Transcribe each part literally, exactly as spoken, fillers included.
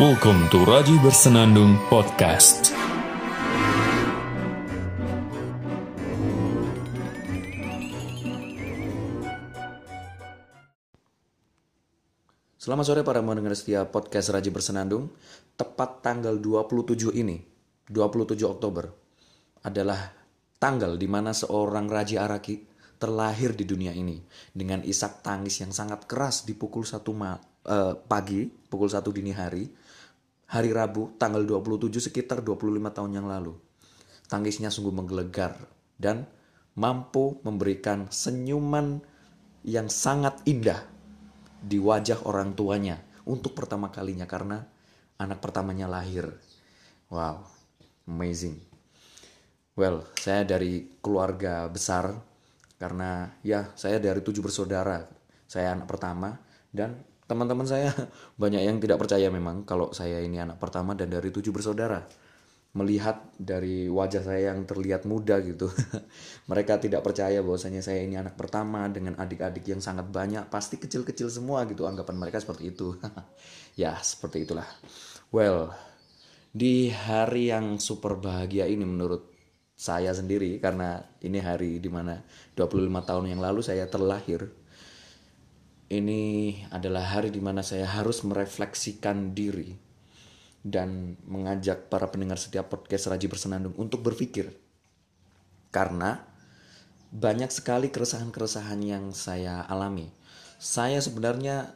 Welcome to Raji Bersenandung Podcast. Selamat sore para pendengar setia podcast Raji Bersenandung. Tepat tanggal dua puluh tujuh ini, dua puluh tujuh Oktober, adalah tanggal di mana seorang Raji Araki terlahir di dunia ini. Dengan isak tangis yang sangat keras di pukul satu malam. Uh, pagi, pukul satu dini hari, hari Rabu, tanggal dua puluh tujuh sekitar dua puluh lima tahun yang lalu. Tangisnya sungguh menggelegar dan mampu memberikan senyuman yang sangat indah di wajah orang tuanya untuk pertama kalinya karena anak pertamanya lahir. Wow, amazing. Well, saya dari keluarga besar karena ya saya dari tujuh bersaudara. Saya anak pertama dan teman-teman saya banyak yang tidak percaya memang kalau saya ini anak pertama dan dari tujuh bersaudara. Melihat dari wajah saya yang terlihat muda gitu. Mereka tidak percaya bahwasanya saya ini anak pertama dengan adik-adik yang sangat banyak. Pasti kecil-kecil semua gitu, anggapan mereka seperti itu. Ya, seperti itulah. Well, di hari yang super bahagia ini menurut saya sendiri, karena ini hari dimana dua puluh lima tahun yang lalu saya terlahir. Ini adalah hari di mana saya harus merefleksikan diri dan mengajak para pendengar setiap podcast Raji Bersenandung untuk berpikir. Karena banyak sekali keresahan-keresahan yang saya alami. Saya sebenarnya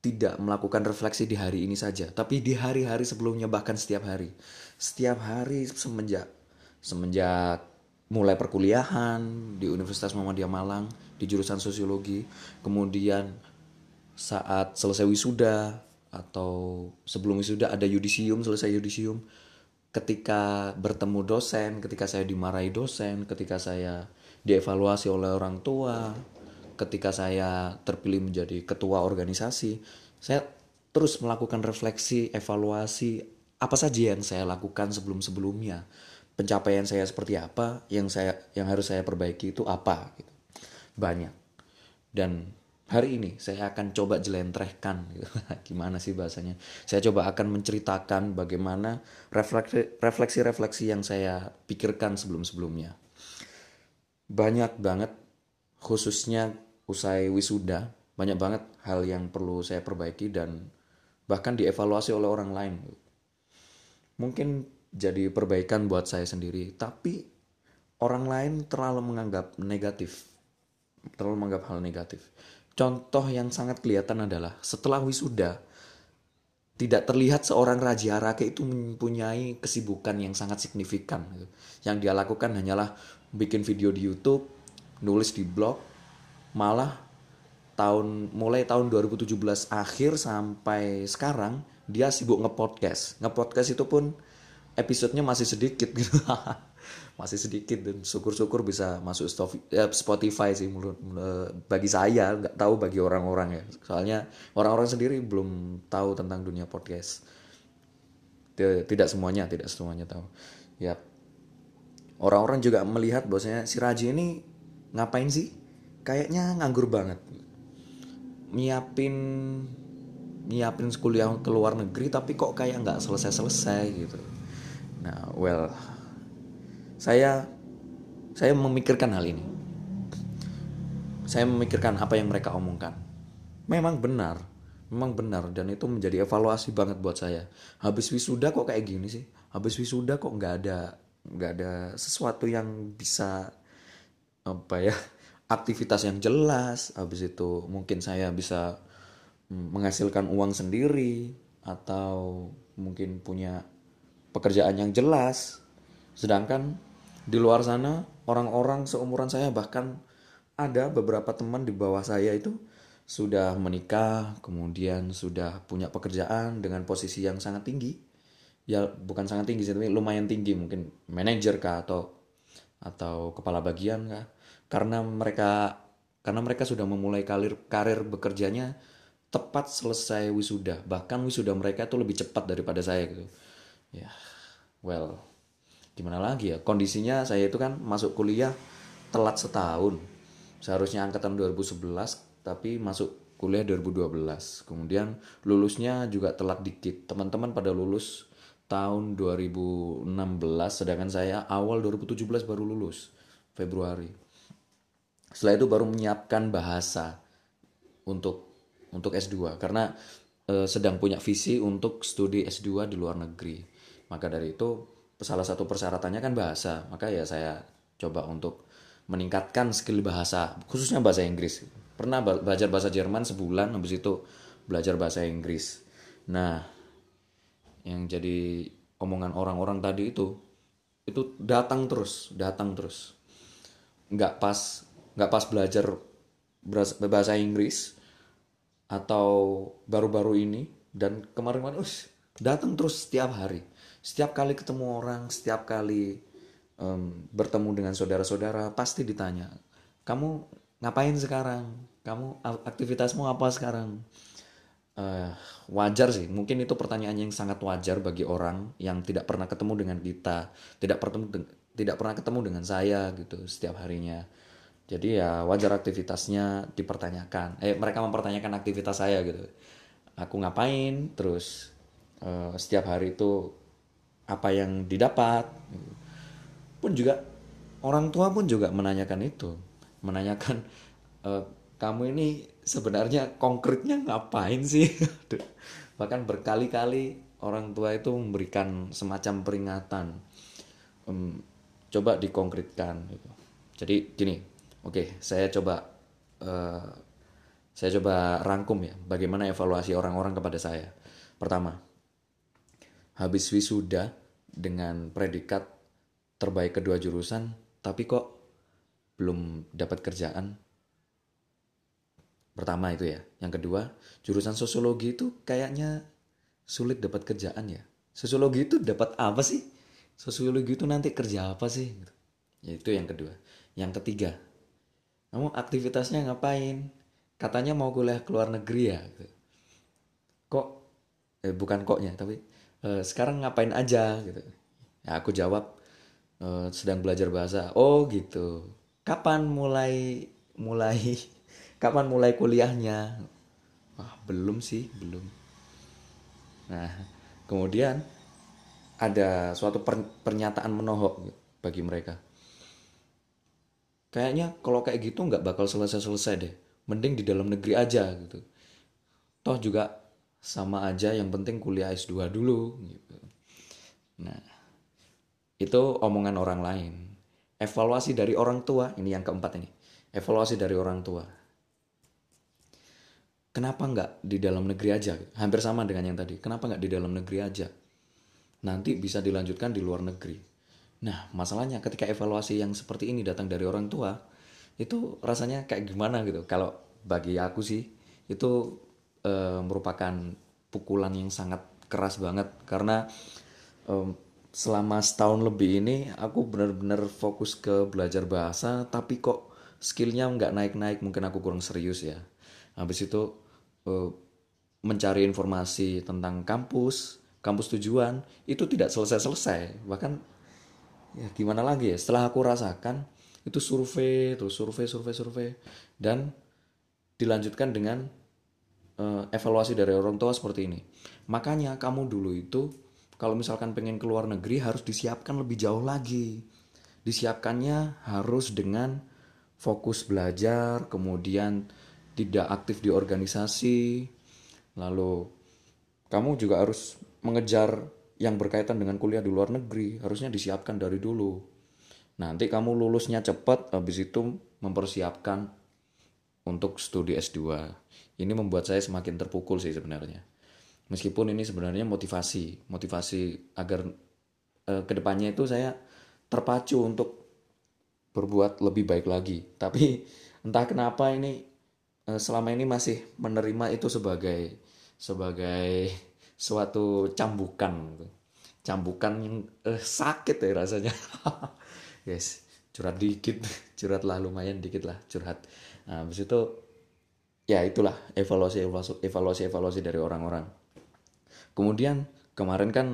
tidak melakukan refleksi di hari ini saja, tapi di hari-hari sebelumnya bahkan setiap hari. Setiap hari semenjak semenjak mulai perkuliahan di Universitas Muhammadiyah Malang di jurusan sosiologi, kemudian saat selesai wisuda atau sebelum wisuda ada yudisium, selesai yudisium, ketika bertemu dosen, ketika saya dimarahi dosen, ketika saya dievaluasi oleh orang tua, ketika saya terpilih menjadi ketua organisasi, saya terus melakukan refleksi, evaluasi apa saja yang saya lakukan sebelum-sebelumnya, pencapaian saya seperti apa, yang saya yang harus saya perbaiki itu apa gitu. Banyak. Dan hari ini saya akan coba jelentrehkan gitu. Gimana sih bahasanya? Saya coba akan menceritakan bagaimana refleksi, refleksi-refleksi yang saya pikirkan sebelum-sebelumnya. Banyak banget, khususnya usai wisuda, banyak banget hal yang perlu saya perbaiki dan bahkan dievaluasi oleh orang lain. Mungkin jadi perbaikan buat saya sendiri, tapi orang lain terlalu menganggap negatif. Terlalu menganggap hal negatif. Contoh yang sangat kelihatan adalah setelah wisuda tidak terlihat seorang Raji Araki itu mempunyai kesibukan yang sangat signifikan. Yang dia lakukan hanyalah bikin video di YouTube, nulis di blog, malah tahun mulai tahun dua ribu tujuh belas akhir sampai sekarang dia sibuk nge-podcast. Nge-podcast itu pun episodenya masih sedikit gitu. Masih sedikit dan syukur-syukur bisa masuk Spotify sih menurut bagi saya, nggak tahu bagi orang-orang ya. Soalnya orang-orang sendiri belum tahu tentang dunia podcast. Tidak semuanya, tidak semuanya tahu. Ya. Orang-orang juga melihat bahwasanya si Raji ini ngapain sih? Kayaknya nganggur banget. Nyiapin nyiapin kuliah ke luar negeri tapi kok kayak nggak selesai-selesai gitu. Nah, well, Saya saya memikirkan hal ini. Saya memikirkan apa yang mereka omongkan. Memang benar. Memang benar. Dan itu menjadi evaluasi banget buat saya. Habis wisuda kok kayak gini sih? Habis wisuda kok gak ada, gak ada sesuatu yang bisa, apa ya, aktivitas yang jelas. Habis itu mungkin saya bisa menghasilkan uang sendiri. Atau mungkin punya pekerjaan yang jelas. Sedangkan di luar sana orang-orang seumuran saya, bahkan ada beberapa teman di bawah saya itu sudah menikah, kemudian sudah punya pekerjaan dengan posisi yang sangat tinggi. Ya bukan sangat tinggi sih, tapi lumayan tinggi, mungkin manajer kah atau atau kepala bagian kah. Karena mereka karena mereka sudah memulai karir karir bekerjanya tepat selesai wisuda. Bahkan wisuda mereka itu lebih cepat daripada saya gitu. Ya. Well, gimana lagi ya, kondisinya saya itu kan masuk kuliah telat setahun, seharusnya angkatan dua ribu sebelas tapi masuk kuliah dua ribu dua belas. Kemudian lulusnya juga telat dikit. Teman-teman pada lulus tahun dua ribu enam belas, sedangkan saya awal dua ribu tujuh belas baru lulus, Februari. Setelah itu baru menyiapkan bahasa untuk untuk S dua, karena eh, sedang punya visi untuk studi S dua di luar negeri. Maka dari itu salah satu persyaratannya kan bahasa, maka ya saya coba untuk meningkatkan skill bahasa, khususnya bahasa Inggris. Pernah belajar bahasa Jerman sebulan, habis itu belajar bahasa Inggris. Nah, yang jadi omongan orang-orang tadi itu itu datang terus datang terus nggak pas nggak pas belajar bahasa Inggris atau baru-baru ini dan kemarin-kemarin us datang terus setiap hari, setiap kali ketemu orang, setiap kali um, bertemu dengan saudara-saudara pasti ditanya, kamu ngapain sekarang, kamu aktivitasmu apa sekarang. Uh, wajar sih, mungkin itu pertanyaan yang sangat wajar bagi orang yang tidak pernah ketemu dengan kita, tidak pertemu, tidak pernah ketemu dengan saya gitu setiap harinya. Jadi ya wajar aktivitasnya dipertanyakan. Eh mereka mempertanyakan aktivitas saya gitu. Aku ngapain? Terus uh, setiap hari itu apa yang didapat? Gitu. Pun juga orang tua pun juga menanyakan itu, menanyakan uh, kamu ini sebenarnya konkretnya ngapain sih? Bahkan berkali-kali orang tua itu memberikan semacam peringatan. Um, coba dikonkretkan. Gitu. Jadi gini, oke, okay, saya coba uh, saya coba rangkum ya, bagaimana evaluasi orang-orang kepada saya. Pertama, habis wisuda dengan predikat terbaik kedua jurusan, tapi kok belum dapat kerjaan. Pertama itu ya. Yang kedua, jurusan sosiologi itu kayaknya sulit dapat kerjaan ya. Sosiologi itu dapat apa sih? Sosiologi itu nanti kerja apa sih? Ya, itu yang kedua. Yang ketiga, kamu aktivitasnya ngapain? Katanya mau kuliah ke luar negeri ya. Kok, eh, bukan koknya, tapi eh, sekarang ngapain aja? Gitu. Ya, aku jawab, eh, sedang belajar bahasa. Oh gitu. Kapan mulai mulai... Kapan mulai kuliahnya? Wah, belum sih, belum. Nah, kemudian ada suatu per- pernyataan menohok bagi mereka. Kayaknya kalau kayak gitu nggak bakal selesai-selesai deh. Mending di dalam negeri aja gitu. Toh juga sama aja, yang penting kuliah S dua dulu. Gitu. Nah, itu omongan orang lain. Evaluasi dari orang tua, ini yang keempat ini. Evaluasi dari orang tua. Kenapa nggak di dalam negeri aja? Hampir sama dengan yang tadi. Kenapa nggak di dalam negeri aja? Nanti bisa dilanjutkan di luar negeri. Nah, masalahnya ketika evaluasi yang seperti ini datang dari orang tua, itu rasanya kayak gimana gitu. Kalau bagi aku sih, itu e, merupakan pukulan yang sangat keras banget. Karena e, selama setahun lebih ini, aku benar-benar fokus ke belajar bahasa, tapi kok skillnya nggak naik-naik. Mungkin aku kurang serius ya. Habis itu mencari informasi tentang kampus, kampus tujuan, itu tidak selesai-selesai. Bahkan ya gimana lagi ya, setelah aku rasakan itu survei, terus survei, survei, survei. Dan dilanjutkan dengan uh, evaluasi dari orang tua seperti ini. Makanya kamu dulu itu kalau misalkan pengen ke luar negeri harus disiapkan lebih jauh lagi. Disiapkannya harus dengan fokus belajar, kemudian tidak aktif di organisasi. Lalu kamu juga harus mengejar yang berkaitan dengan kuliah di luar negeri. Harusnya disiapkan dari dulu. Nanti kamu lulusnya cepat, habis itu mempersiapkan untuk studi S dua. Ini membuat saya semakin terpukul sih sebenarnya. Meskipun ini sebenarnya motivasi. Motivasi agar eh, kedepannya itu saya terpacu untuk berbuat lebih baik lagi. Tapi entah kenapa ini selama ini masih menerima itu sebagai sebagai suatu cambukan, cambukan yang eh, sakit ya rasanya. Yes, curhat dikit, curhat lah lumayan dikit lah curhat. Nah, habis itu ya itulah evaluasi evaluasi evaluasi dari orang-orang. Kemudian kemarin kan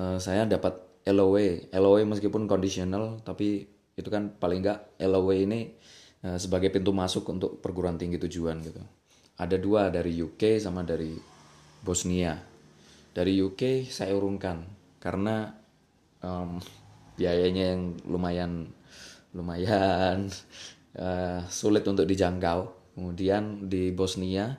eh, saya dapat L O A, L O A meskipun conditional, tapi itu kan paling enggak L O A ini sebagai pintu masuk untuk perguruan tinggi tujuan gitu. Ada dua dari U K sama dari Bosnia. Dari U K saya urungkan karena um, biayanya yang lumayan lumayan uh, sulit untuk dijangkau. Kemudian di Bosnia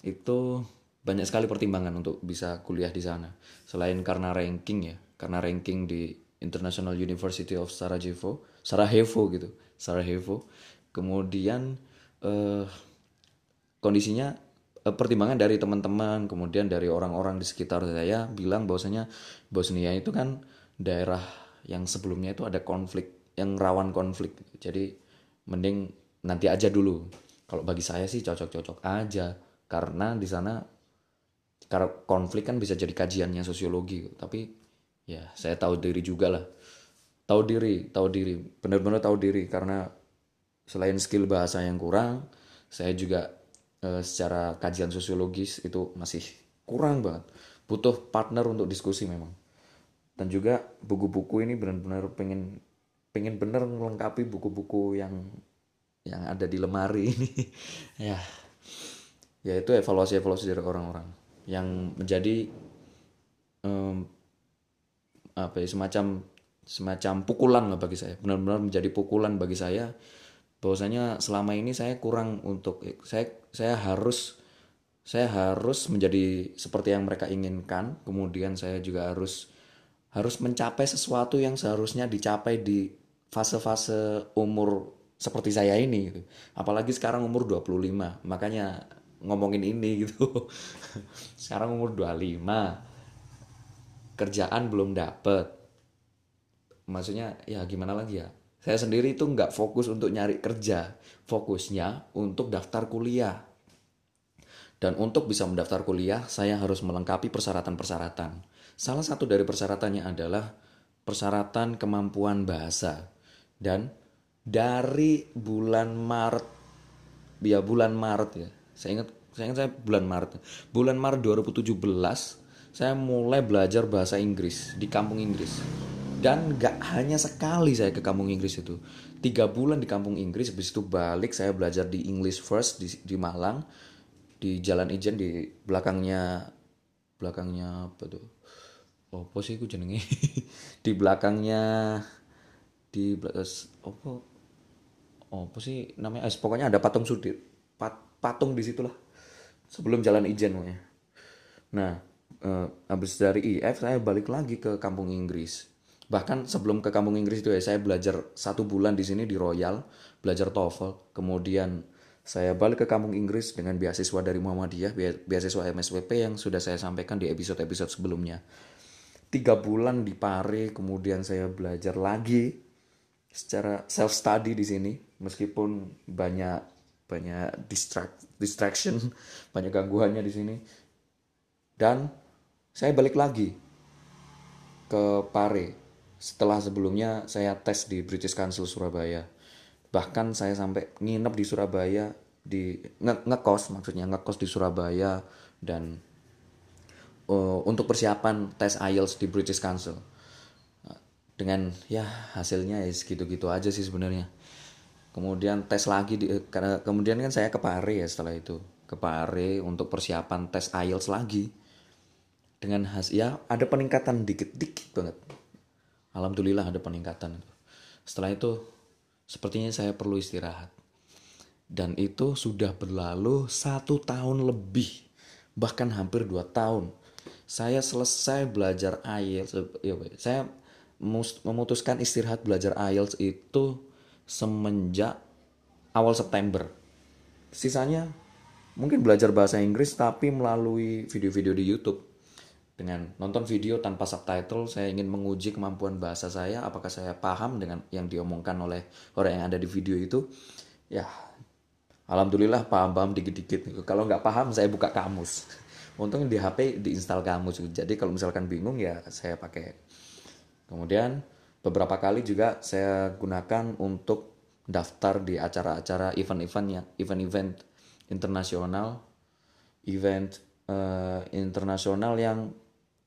itu banyak sekali pertimbangan untuk bisa kuliah di sana. Selain karena ranking ya, karena ranking di International University of Sarajevo, Sarajevo gitu, Sarajevo. Kemudian uh, kondisinya pertimbangan dari teman-teman, kemudian dari orang-orang di sekitar saya bilang bahwasanya Bosnia itu kan daerah yang sebelumnya itu ada konflik, yang rawan konflik. Jadi mending nanti aja dulu. Kalau bagi saya sih cocok-cocok aja karena di sana konflik kan bisa jadi kajiannya sosiologi. Tapi ya saya tahu diri juga lah. Tahu diri, tahu diri, benar-benar tahu diri karena selain skill bahasa yang kurang, saya juga secara kajian sosiologis itu masih kurang banget, butuh partner untuk diskusi memang. Dan juga buku-buku ini benar-benar pengen pengen bener melengkapi buku-buku yang yang ada di lemari ini ya, yaitu evaluasi-evaluasi dari orang-orang yang menjadi um, apa ya, semacam semacam pukulan lah bagi saya, benar-benar menjadi pukulan bagi saya bahwasanya selama ini saya kurang untuk saya saya harus saya harus menjadi seperti yang mereka inginkan. Kemudian saya juga harus harus mencapai sesuatu yang seharusnya dicapai di fase-fase umur seperti saya ini gitu. Apalagi sekarang umur dua puluh lima, makanya ngomongin ini gitu. Sekarang umur dua puluh lima, kerjaan belum dapet. Maksudnya ya gimana lagi ya? Saya sendiri itu nggak fokus untuk nyari kerja, fokusnya untuk daftar kuliah. Dan untuk bisa mendaftar kuliah, saya harus melengkapi persyaratan-persyaratan. Salah satu dari persyaratannya adalah persyaratan kemampuan bahasa. Dan dari bulan Maret, ya bulan Maret ya, saya ingat saya ingat saya bulan Maret, bulan Maret dua ribu tujuh belas, saya mulai belajar bahasa Inggris di Kampung Inggris. Dan gak hanya sekali saya ke Kampung Inggris itu. Tiga bulan di Kampung Inggris, habis itu balik saya belajar di English First di, di Malang. Di Jalan Ijen, di belakangnya, belakangnya apa tuh? Oh, apa sih aku jenenge? Di belakangnya, di belakang, apa? Oh, apa sih namanya? Eh, pokoknya ada patung Sudir. Pat, patung di situlah. Sebelum Jalan Ijen. Pokoknya. Nah, eh, habis dari I F saya balik lagi ke Kampung Inggris. Bahkan sebelum ke Kampung Inggris itu ya saya belajar satu bulan di sini di Royal, belajar TOEFL. Kemudian saya balik ke Kampung Inggris dengan beasiswa dari Muhammadiyah, beasiswa M S W P yang sudah saya sampaikan di episode-episode sebelumnya. Tiga bulan di Pare, kemudian saya belajar lagi secara self study di sini, meskipun banyak banyak distract, distraction, banyak gangguannya di sini. Dan saya balik lagi ke Pare. Setelah sebelumnya saya tes di British Council Surabaya. Bahkan saya sampai nginep di Surabaya, di nge- ngekos maksudnya ngekos di Surabaya dan uh, untuk persiapan tes I E L T S di British Council. Dengan ya hasilnya ya segitu-gitu aja sih sebenarnya. Kemudian tes lagi di, karena kemudian kan saya ke Pare ya setelah itu. Ke Pare untuk persiapan tes I E L T S lagi. Dengan hasil ya ada peningkatan dikit-dikit banget. Alhamdulillah ada peningkatan. Setelah itu sepertinya saya perlu istirahat. Dan itu sudah berlalu satu tahun lebih. Bahkan hampir dua tahun. Saya selesai belajar I E L T S. Saya memutuskan istirahat belajar I E L T S itu semenjak awal September. Sisanya mungkin belajar bahasa Inggris tapi melalui video-video di YouTube. Dengan nonton video tanpa subtitle, saya ingin menguji kemampuan bahasa saya, apakah saya paham dengan yang diomongkan oleh orang yang ada di video itu. Ya, alhamdulillah paham-paham dikit-dikit. Kalau nggak paham, saya buka kamus. Untung di H P diinstal kamus. Jadi kalau misalkan bingung, ya saya pakai. Kemudian beberapa kali juga saya gunakan untuk daftar di acara-acara event-event ya, event-event internasional, event uh, internasional yang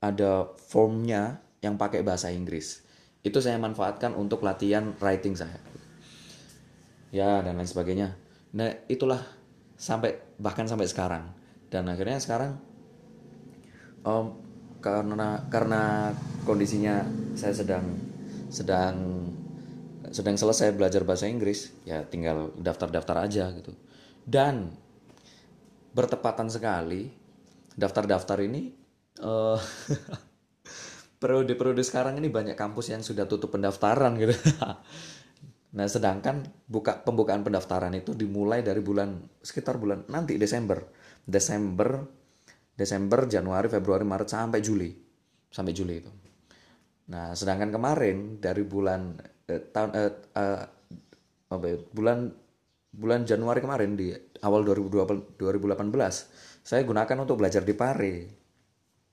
ada formnya yang pakai bahasa Inggris. Itu saya manfaatkan untuk latihan writing saya. Ya dan lain sebagainya. Nah itulah sampai bahkan sampai sekarang. Dan akhirnya sekarang um, karena karena kondisinya saya sedang sedang sedang selesai belajar bahasa Inggris, ya tinggal daftar-daftar aja gitu. Dan bertepatan sekali daftar-daftar ini uh, periode-periode sekarang ini banyak kampus yang sudah tutup pendaftaran gitu. Nah, sedangkan buka pembukaan pendaftaran itu dimulai dari bulan sekitar bulan nanti Desember. Desember Desember, Januari, Februari, Maret sampai Juli. Sampai Juli itu. Nah, sedangkan kemarin dari bulan eh, tahun eh, eh, apa ya, bulan bulan Januari kemarin di awal dua ribu delapan belas saya gunakan untuk belajar di Pare.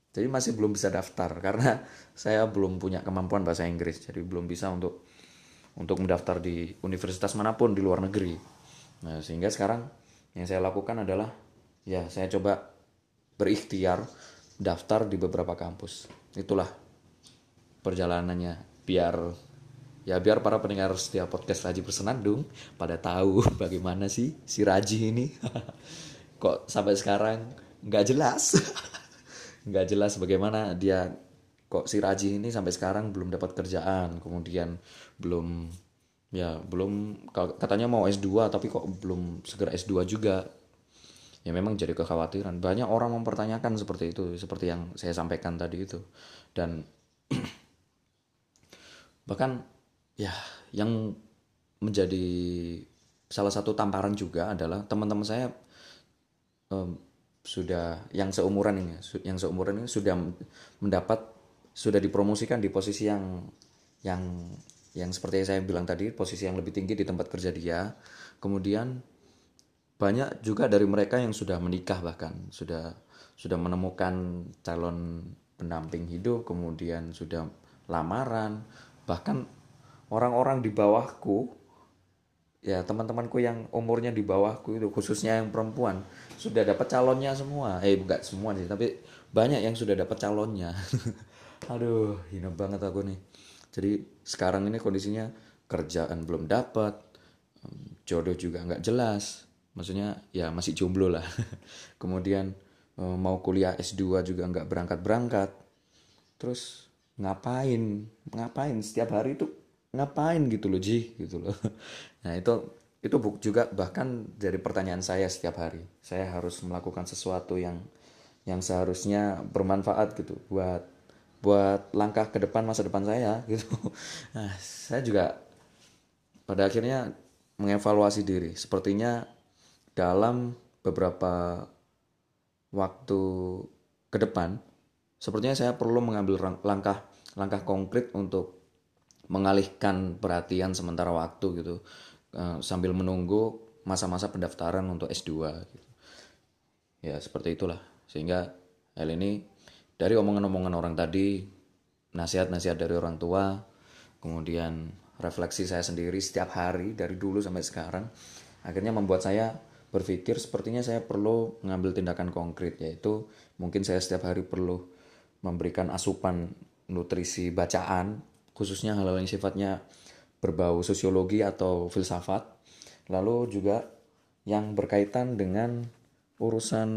Jadi masih belum bisa daftar karena saya belum punya kemampuan bahasa Inggris. Jadi belum bisa untuk untuk mendaftar di universitas manapun di luar negeri. Nah, sehingga sekarang yang saya lakukan adalah ya saya coba berikhtiar daftar di beberapa kampus. Itulah perjalanannya, biar ya biar para pendengar setiap podcast Raji Bersenandung pada tahu bagaimana sih si Raji ini. Kok sampai sekarang nggak jelas. Nggak jelas bagaimana dia, kok si Raji ini sampai sekarang belum dapat kerjaan, kemudian belum ya belum katanya mau S dua tapi kok belum segera S dua juga. Ya memang jadi kekhawatiran. Banyak orang mempertanyakan seperti itu, seperti yang saya sampaikan tadi itu. Dan bahkan ya yang menjadi salah satu tamparan juga adalah teman-teman saya um, sudah yang seumuran ini, yang seumuran ini sudah mendapat, sudah dipromosikan di posisi yang yang yang seperti saya bilang tadi, posisi yang lebih tinggi di tempat kerja dia. Kemudian banyak juga dari mereka yang sudah menikah, bahkan sudah sudah menemukan calon pendamping hidup, kemudian sudah lamaran. Bahkan orang-orang di bawahku, ya teman-temanku yang umurnya di bawahku itu, khususnya yang perempuan, sudah dapat calonnya semua. Eh enggak semua sih, tapi banyak yang sudah dapat calonnya. Aduh, hina banget aku nih. Jadi sekarang ini kondisinya kerjaan belum dapat, jodoh juga enggak jelas. Maksudnya ya masih jomblo lah. Kemudian mau kuliah S dua juga enggak berangkat-berangkat. Terus ngapain? Ngapain setiap hari itu? Ngapain gitu loh Ji, gitu loh. Nah itu itu juga bahkan jadi pertanyaan saya setiap hari. Saya harus melakukan sesuatu yang yang seharusnya bermanfaat gitu buat buat langkah ke depan, masa depan saya gitu. Nah, saya juga pada akhirnya mengevaluasi diri. Sepertinya dalam beberapa waktu ke depan, sepertinya saya perlu mengambil langkah langkah konkret untuk mengalihkan perhatian sementara waktu gitu, sambil menunggu masa-masa pendaftaran untuk S dua gitu. Ya seperti itulah. Sehingga hal ini dari omongan-omongan orang tadi, nasihat-nasihat dari orang tua, kemudian refleksi saya sendiri setiap hari dari dulu sampai sekarang, akhirnya membuat saya berpikir sepertinya saya perlu mengambil tindakan konkret, yaitu mungkin saya setiap hari perlu memberikan asupan nutrisi bacaan, khususnya hal-hal yang sifatnya berbau sosiologi atau filsafat. Lalu juga yang berkaitan dengan urusan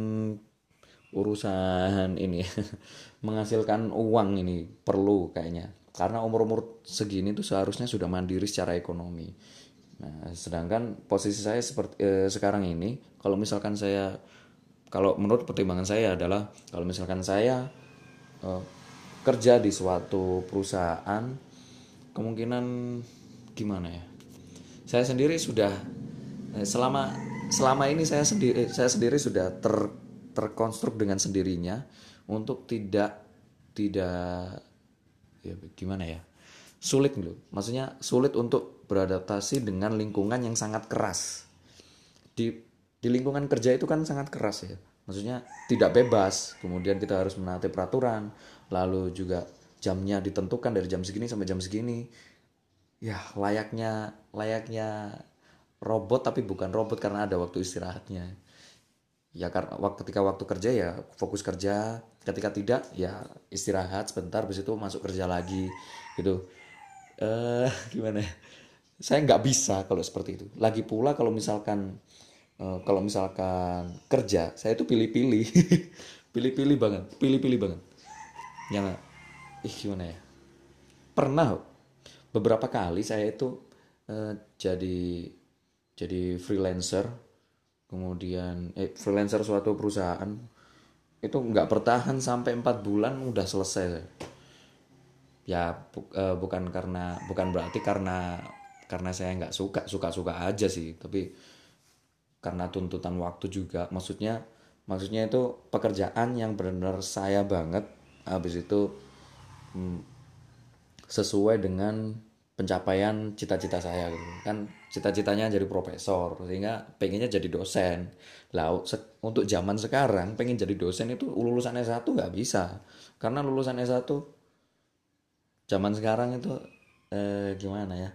urusan ini menghasilkan uang ini perlu kayaknya. Karena umur-umur segini tuh seharusnya sudah mandiri secara ekonomi. Nah, sedangkan posisi saya seperti eh, sekarang ini, kalau misalkan saya kalau menurut pertimbangan saya adalah kalau misalkan saya eh, kerja di suatu perusahaan, kemungkinan gimana ya, saya sendiri sudah selama selama ini saya sendiri saya sendiri sudah ter, terkonstruk dengan sendirinya untuk tidak tidak ya gimana ya sulit loh, maksudnya sulit untuk beradaptasi dengan lingkungan yang sangat keras. Di di lingkungan kerja itu kan sangat keras ya, maksudnya tidak bebas, kemudian kita harus menaati peraturan, lalu juga jamnya ditentukan dari jam segini sampai jam segini. Ya layaknya layaknya robot, tapi bukan robot karena ada waktu istirahatnya. Ya karena ketika waktu kerja ya fokus kerja, ketika tidak ya istirahat sebentar, habis itu masuk kerja lagi gitu. Eh gimana? Saya nggak bisa kalau seperti itu. Lagi pula kalau misalkan uh, kalau misalkan kerja, saya itu pilih-pilih. Pilih-pilih banget, pilih-pilih banget. Yang ih gimana ya? Pernah beberapa kali saya itu uh, jadi jadi freelancer, kemudian eh, freelancer suatu perusahaan itu nggak bertahan sampai empat bulan udah selesai. Ya bu, uh, bukan karena bukan berarti karena karena saya nggak suka suka-suka aja sih, tapi karena tuntutan waktu juga. Maksudnya maksudnya itu pekerjaan yang benar-benar saya banget. Habis itu hmm, sesuai dengan pencapaian cita-cita saya gitu. Kan cita-citanya jadi profesor, sehingga pengennya jadi dosen. Lah untuk zaman sekarang pengen jadi dosen itu lulusan S satu nggak bisa, karena lulusan S satu zaman sekarang itu eh, gimana ya?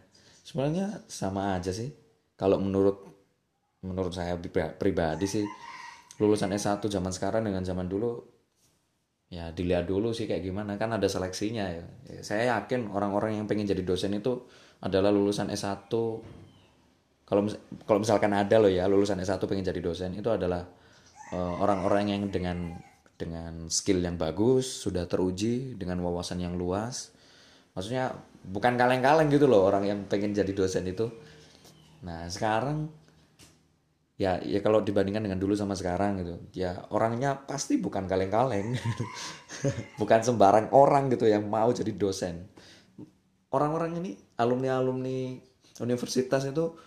Sebenarnya sama aja sih. Kalau menurut menurut saya pribadi sih, lulusan S satu zaman sekarang dengan zaman dulu, ya dilihat dulu sih kayak gimana, kan ada seleksinya ya. Saya yakin orang-orang yang pengen jadi dosen itu adalah lulusan S satu. Kalau mis- kalau misalkan ada loh ya lulusan S satu pengen jadi dosen, itu adalah uh, orang-orang yang dengan dengan skill yang bagus, sudah teruji, dengan wawasan yang luas. Maksudnya bukan kaleng-kaleng gitu loh orang yang pengen jadi dosen itu. Nah, sekarang ya ya kalau dibandingkan dengan dulu sama sekarang gitu ya, orangnya pasti bukan kaleng-kaleng. Bukan sembarang orang gitu yang mau jadi dosen. Orang-orang ini alumni-alumni universitas itu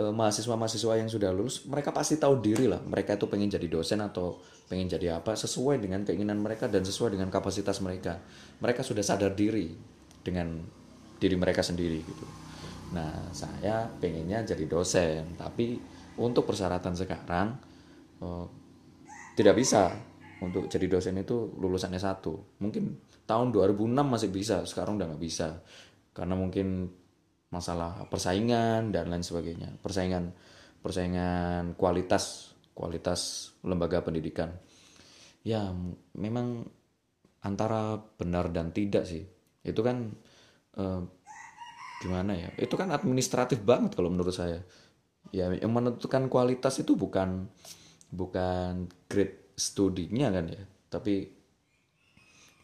eh, mahasiswa-mahasiswa yang sudah lulus, mereka pasti tahu diri lah mereka itu pengen jadi dosen atau pengen jadi apa, sesuai dengan keinginan mereka dan sesuai dengan kapasitas mereka. Mereka sudah sadar diri dengan diri mereka sendiri gitu. Nah, saya pengennya jadi dosen, tapi untuk persyaratan sekarang eh, tidak bisa untuk jadi dosen itu lulusan S satu. Mungkin tahun dua ribu enam masih bisa, sekarang udah nggak bisa karena mungkin masalah persaingan dan lain sebagainya. Persaingan persaingan kualitas kualitas lembaga pendidikan. Ya memang antara benar dan tidak sih. Itu kan eh, gimana ya? Itu kan administratif banget kalau menurut saya. Ya, yang menentukan kualitas itu bukan bukan grade studinya kan ya, tapi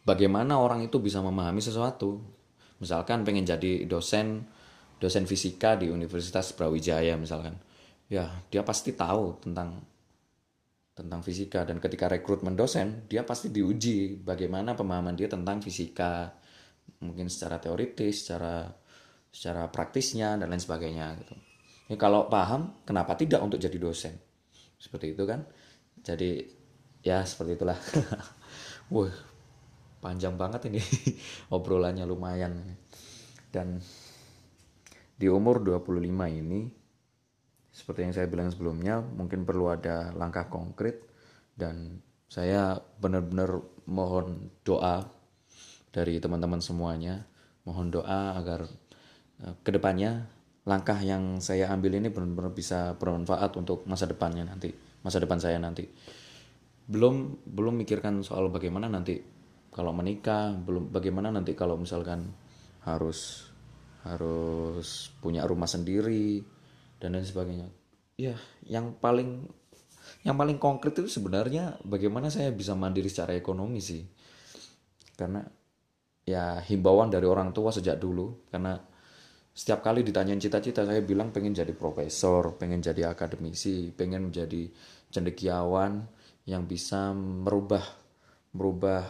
bagaimana orang itu bisa memahami sesuatu. Misalkan pengen jadi dosen dosen fisika di Universitas Brawijaya misalkan, ya dia pasti tahu tentang tentang fisika, dan ketika rekrutmen dosen dia pasti diuji bagaimana pemahaman dia tentang fisika, mungkin secara teoritis, secara secara praktisnya dan lain sebagainya gitu. Ya, kalau paham, kenapa tidak untuk jadi dosen? Seperti itu kan. Jadi ya seperti itulah. Wah, panjang banget ini obrolannya, lumayan. Dan di umur dua puluh lima ini, seperti yang saya bilang sebelumnya, mungkin perlu ada langkah konkret. Dan saya benar-benar mohon doa dari teman-teman semuanya. Mohon doa agar uh, kedepannya langkah yang saya ambil ini benar-benar bisa bermanfaat untuk masa depannya nanti, masa depan saya nanti. Belum belum mikirkan soal bagaimana nanti kalau menikah, belum bagaimana nanti kalau misalkan harus harus punya rumah sendiri dan lain sebagainya. Ya, yang paling yang paling konkret itu sebenarnya bagaimana saya bisa mandiri secara ekonomi sih. Karena ya himbauan dari orang tua sejak dulu, karena setiap kali ditanyain cita-cita, saya bilang pengen jadi profesor, pengen jadi akademisi, pengen menjadi cendekiawan yang bisa merubah merubah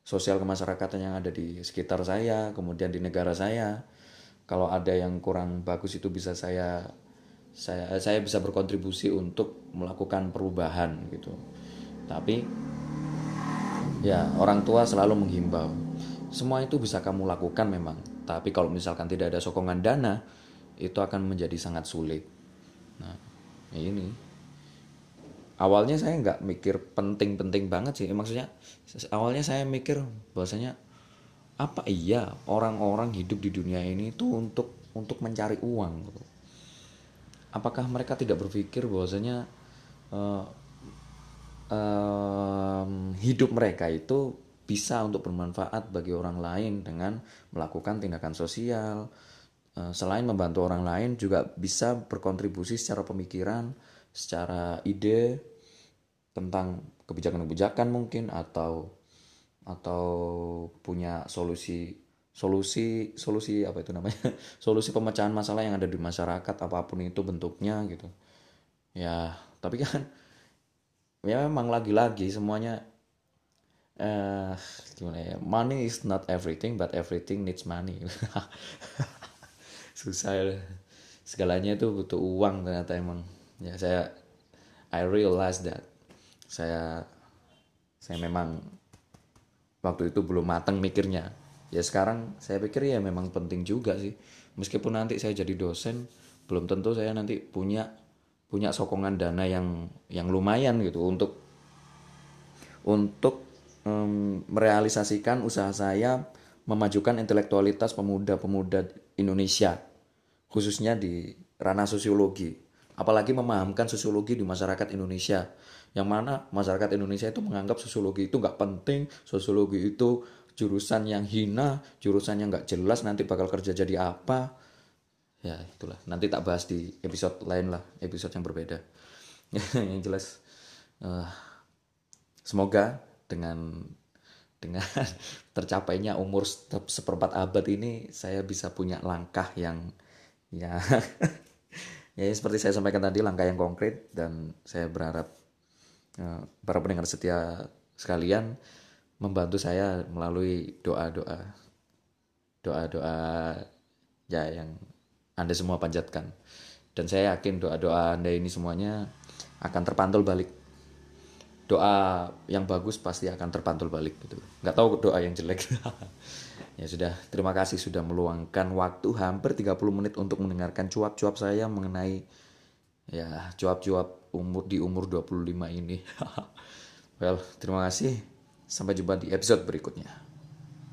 sosial kemasyarakatan yang ada di sekitar saya, kemudian di negara saya. Kalau ada yang kurang bagus itu bisa saya saya saya bisa berkontribusi untuk melakukan perubahan gitu. Tapi ya orang tua selalu menghimbau, semua itu bisa kamu lakukan memang, tapi kalau misalkan tidak ada sokongan dana, itu akan menjadi sangat sulit. Nah, ini awalnya saya nggak mikir penting-penting banget sih. Maksudnya awalnya saya mikir bahwasanya apa iya orang-orang hidup di dunia ini tuh untuk untuk mencari uang. Apakah mereka tidak berpikir bahwasanya uh, uh, hidup mereka itu bisa untuk bermanfaat bagi orang lain dengan melakukan tindakan sosial. Selain membantu orang lain, juga bisa berkontribusi secara pemikiran, secara ide tentang kebijakan-kebijakan mungkin, atau atau punya solusi solusi solusi apa itu namanya solusi pemecahan masalah yang ada di masyarakat, apapun itu bentuknya gitu ya. Tapi kan ya memang lagi-lagi semuanya eh gimana ya, money is not everything but everything needs money. Susah ya, segalanya itu butuh uang ternyata emang ya. Saya I realize that saya saya memang waktu itu belum matang mikirnya. Ya sekarang saya pikir ya memang penting juga sih. Meskipun nanti saya jadi dosen, belum tentu saya nanti punya punya sokongan dana yang yang lumayan gitu untuk untuk um, merealisasikan usaha saya memajukan intelektualitas pemuda-pemuda Indonesia, khususnya di ranah sosiologi. Apalagi memahamkan sosiologi di masyarakat Indonesia, yang mana masyarakat Indonesia itu menganggap sosiologi itu nggak penting, sosiologi itu jurusan yang hina, jurusan yang nggak jelas, nanti bakal kerja jadi apa. Ya itulah, nanti tak bahas di episode lain lah, episode yang berbeda. Yang jelas, uh, semoga dengan dengan tercapainya umur seperempat abad ini, saya bisa punya langkah yang ya, ya seperti saya sampaikan tadi, langkah yang konkret. Dan saya berharap para pendengar setia sekalian membantu saya melalui doa-doa doa-doa ya yang Anda semua panjatkan, dan saya yakin doa-doa Anda ini semuanya akan terpantul balik. Doa yang bagus pasti akan terpantul balik gitu, nggak tahu doa yang jelek. Ya sudah, terima kasih sudah meluangkan waktu hampir tiga puluh menit untuk mendengarkan cuap-cuap saya mengenai ya cuap-cuap umur di umur dua puluh lima ini. Well, terima kasih. Sampai jumpa di episode berikutnya.